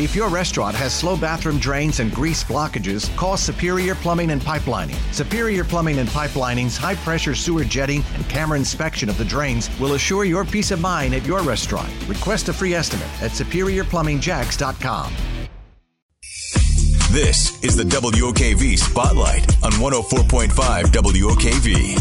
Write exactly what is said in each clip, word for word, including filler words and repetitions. If your restaurant has slow bathroom drains and grease blockages, call Superior Plumbing and Pipelining. Superior Plumbing and Pipelining's high-pressure sewer jetting and camera inspection of the drains will assure your peace of mind at your restaurant. Request a free estimate at superior plumbing jax dot com. This is the W O K V Spotlight on one oh four point five W O K V.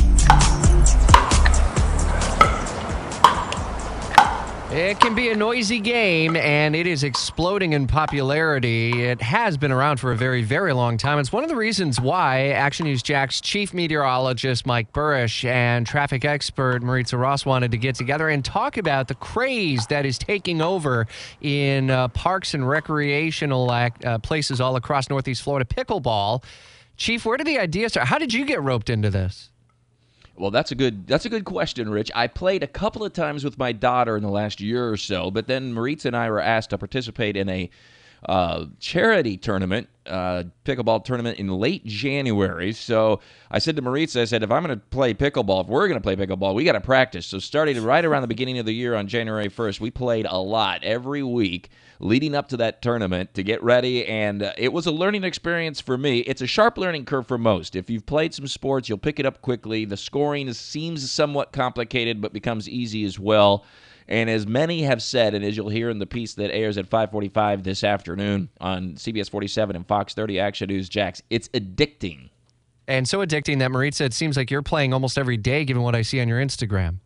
It can be a noisy game, and it is exploding in popularity. It has been around for a very, very long time. It's one of the reasons why Action News Jax chief meteorologist Mike Buresh and traffic expert Maritza Ross wanted to get together and talk about the craze that is taking over in uh, parks and recreational act, uh, places all across Northeast Florida, pickleball. Chief, where did the idea start? How did you get roped into this? Well, that's a good that's a good question, Rich. I played a couple of times with my daughter in the last year or so, but then Maritza and I were asked to participate in a uh, charity tournament, uh, pickleball tournament in late January. So I said to Maritza, I said, if I'm going to play pickleball, if we're going to play pickleball, we got to practice. So starting right around the beginning of the year on January first, we played a lot every week leading up to that tournament to get ready, and uh, it was a learning experience for me. It's a sharp learning curve for most. If you've played some sports, you'll pick it up quickly. The scoring seems somewhat complicated but becomes easy as well. And as many have said, and as you'll hear in the piece that airs at five forty-five this afternoon on C B S forty-seven and Fox thirty Action News Jax, it's addicting. And so addicting that, Maritza, it seems like you're playing almost every day given what I see on your Instagram.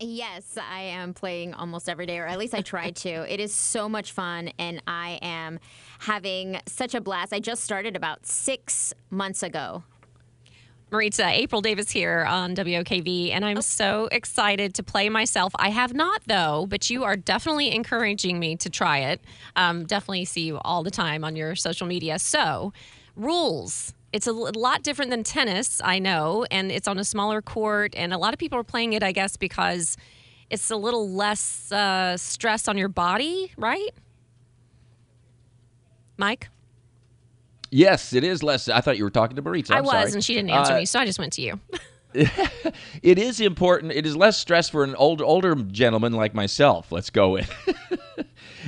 Yes, I am playing almost every day, or at least I try to. It is so much fun, and I am having such a blast. I just started about six months ago. Maritza, April Davis here on W O K V, and I'm oh. so excited to play myself. I have not, though, but you are definitely encouraging me to try it. Um, definitely see you all the time on your social media. So, rules. It's a lot different than tennis, I know, and it's on a smaller court, and a lot of people are playing it, I guess, because it's a little less uh, stress on your body, right? Mike? Yes, it is less. I thought you were talking to Maritza. I was, sorry. And she didn't answer uh, me, so I just went to you. It is important. It is less stress for an old, older gentleman like myself. Let's go with.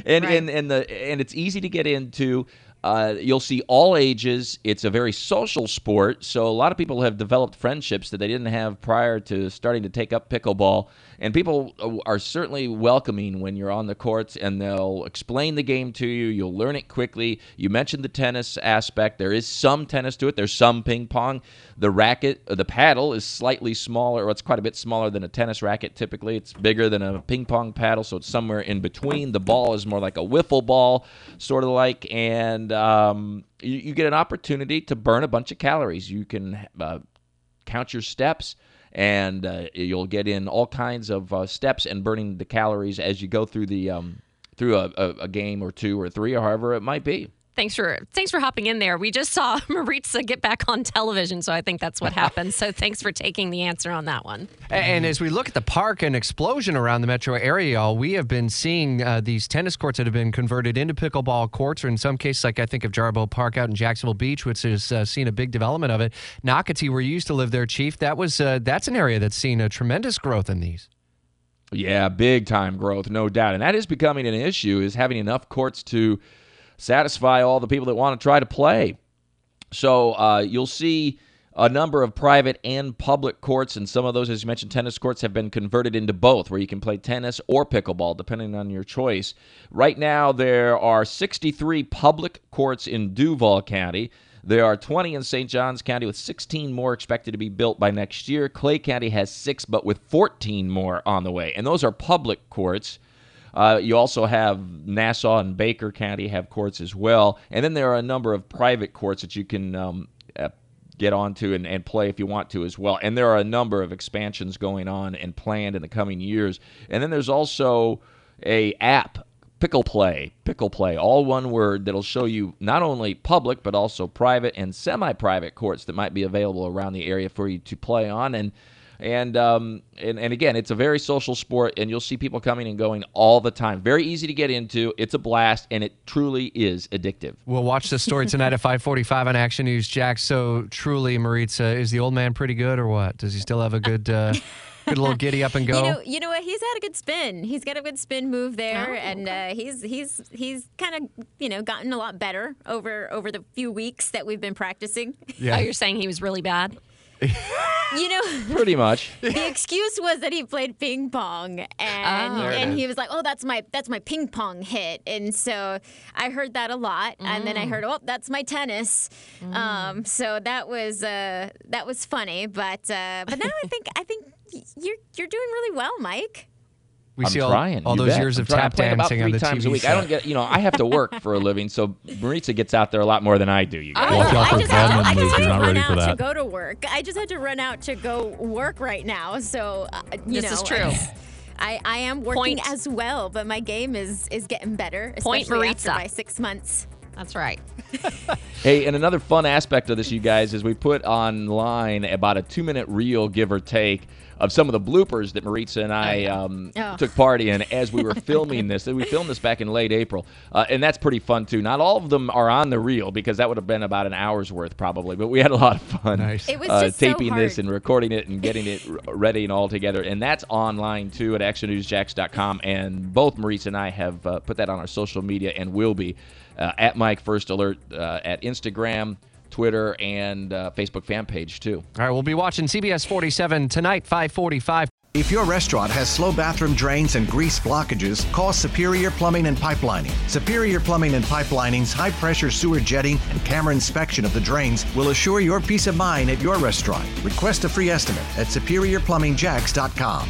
and, right. and, and, the, and it's easy to get into. Uh, you'll see all ages. It's a very social sport, so a lot of people have developed friendships that they didn't have prior to starting to take up pickleball. And people are certainly welcoming when you're on the courts, and they'll explain the game to you. You'll learn it quickly. You mentioned the tennis aspect. There is some tennis to it. There's some ping pong. The racket, the paddle is slightly smaller, or it's quite a bit smaller than a tennis racket typically. It's bigger than a ping pong paddle, so it's somewhere in between. The ball is more like a wiffle ball, sort of like, and Um, you, you get an opportunity to burn a bunch of calories. You can uh, count your steps, and uh, you'll get in all kinds of uh, steps and burning the calories as you go through the um, through a, a, a game or two or three or however it might be. Thanks for thanks for hopping in there. We just saw Maritza get back on television, so I think that's what happened. So thanks for taking the answer on that one. And as we look at the park and explosion around the metro area, y'all, we have been seeing uh, these tennis courts that have been converted into pickleball courts, or in some cases, like I think of Jarboe Park out in Jacksonville Beach, which has uh, seen a big development of it. Nocatee, where you used to live there, Chief, that was uh, that's an area that's seen a tremendous growth in these. Yeah, big time growth, no doubt. And that is becoming an issue, is having enough courts to satisfy all the people that want to try to play. So uh, you'll see a number of private and public courts, and some of those, as you mentioned, tennis courts have been converted into both, where you can play tennis or pickleball, depending on your choice. Right now, there are sixty-three public courts in Duval County. There are twenty in Saint John's County, with sixteen more expected to be built by next year. Clay County has six, but with fourteen more on the way, and those are public courts. Uh, you also have Nassau and Baker County have courts as well. And then there are a number of private courts that you can um, uh, get onto and, and play if you want to as well. And there are a number of expansions going on and planned in the coming years. And then there's also a app, Pickleplay, Pickleplay, all one word, that'll show you not only public but also private and semi-private courts that might be available around the area for you to play on. And And, um, and and again, it's a very social sport, and you'll see people coming and going all the time. Very easy to get into. It's a blast, and it truly is addictive. We'll watch the story tonight at five forty-five on Action News Jax. So truly, Maritza, is the old man pretty good or what? Does he still have a good uh, Good little giddy up and go. You know, you know what? He's had a good spin. He's got a good spin move there, oh, and okay. uh, he's he's he's kind of you know gotten a lot better over over the few weeks that we've been practicing. Yeah. Oh, you're saying he was really bad? You know, pretty much. The excuse was that he played ping pong, and oh. and he was like, "Oh, that's my that's my ping pong hit." And so I heard that a lot, mm. and then I heard, "Oh, that's my tennis." Mm. Um, so that was uh, that was funny, but uh, but now I think I think you're you're doing really well, Mike. We I'm see all, trying. all those bet. years I'm of tap dancing on the times T V a week. Set. I don't get, you know, I have to work for a living, so Maritza gets out there a lot more than I do. You guys. I, well, I just had to, I just had to run out to go to work. I just had to run out to go work right now. So uh, you this know, is true. I, I am working Point. as well, but my game is is getting better. Point Maritza by six months. That's right. Hey, and another fun aspect of this, you guys, is we put online about a two-minute reel, give or take, of some of the bloopers that Maritza and I um, oh. took part in as we were filming this. We filmed this back in late April, uh, and that's pretty fun, too. Not all of them are on the reel because that would have been about an hour's worth, probably, but we had a lot of fun nice. it was uh, just taping so this and recording it and getting it ready and all together, and that's online, too, at action news jax dot com, and both Maritza and I have uh, put that on our social media and will be uh, at Mike First Alert uh, at Instagram, Twitter, and uh, Facebook fan page, too. All right, we'll be watching C B S forty-seven tonight, five forty-five. If your restaurant has slow bathroom drains and grease blockages, call Superior Plumbing and Pipelining. Superior Plumbing and Pipelining's high-pressure sewer jetting and camera inspection of the drains will assure your peace of mind at your restaurant. Request a free estimate at superior plumbing jax dot com.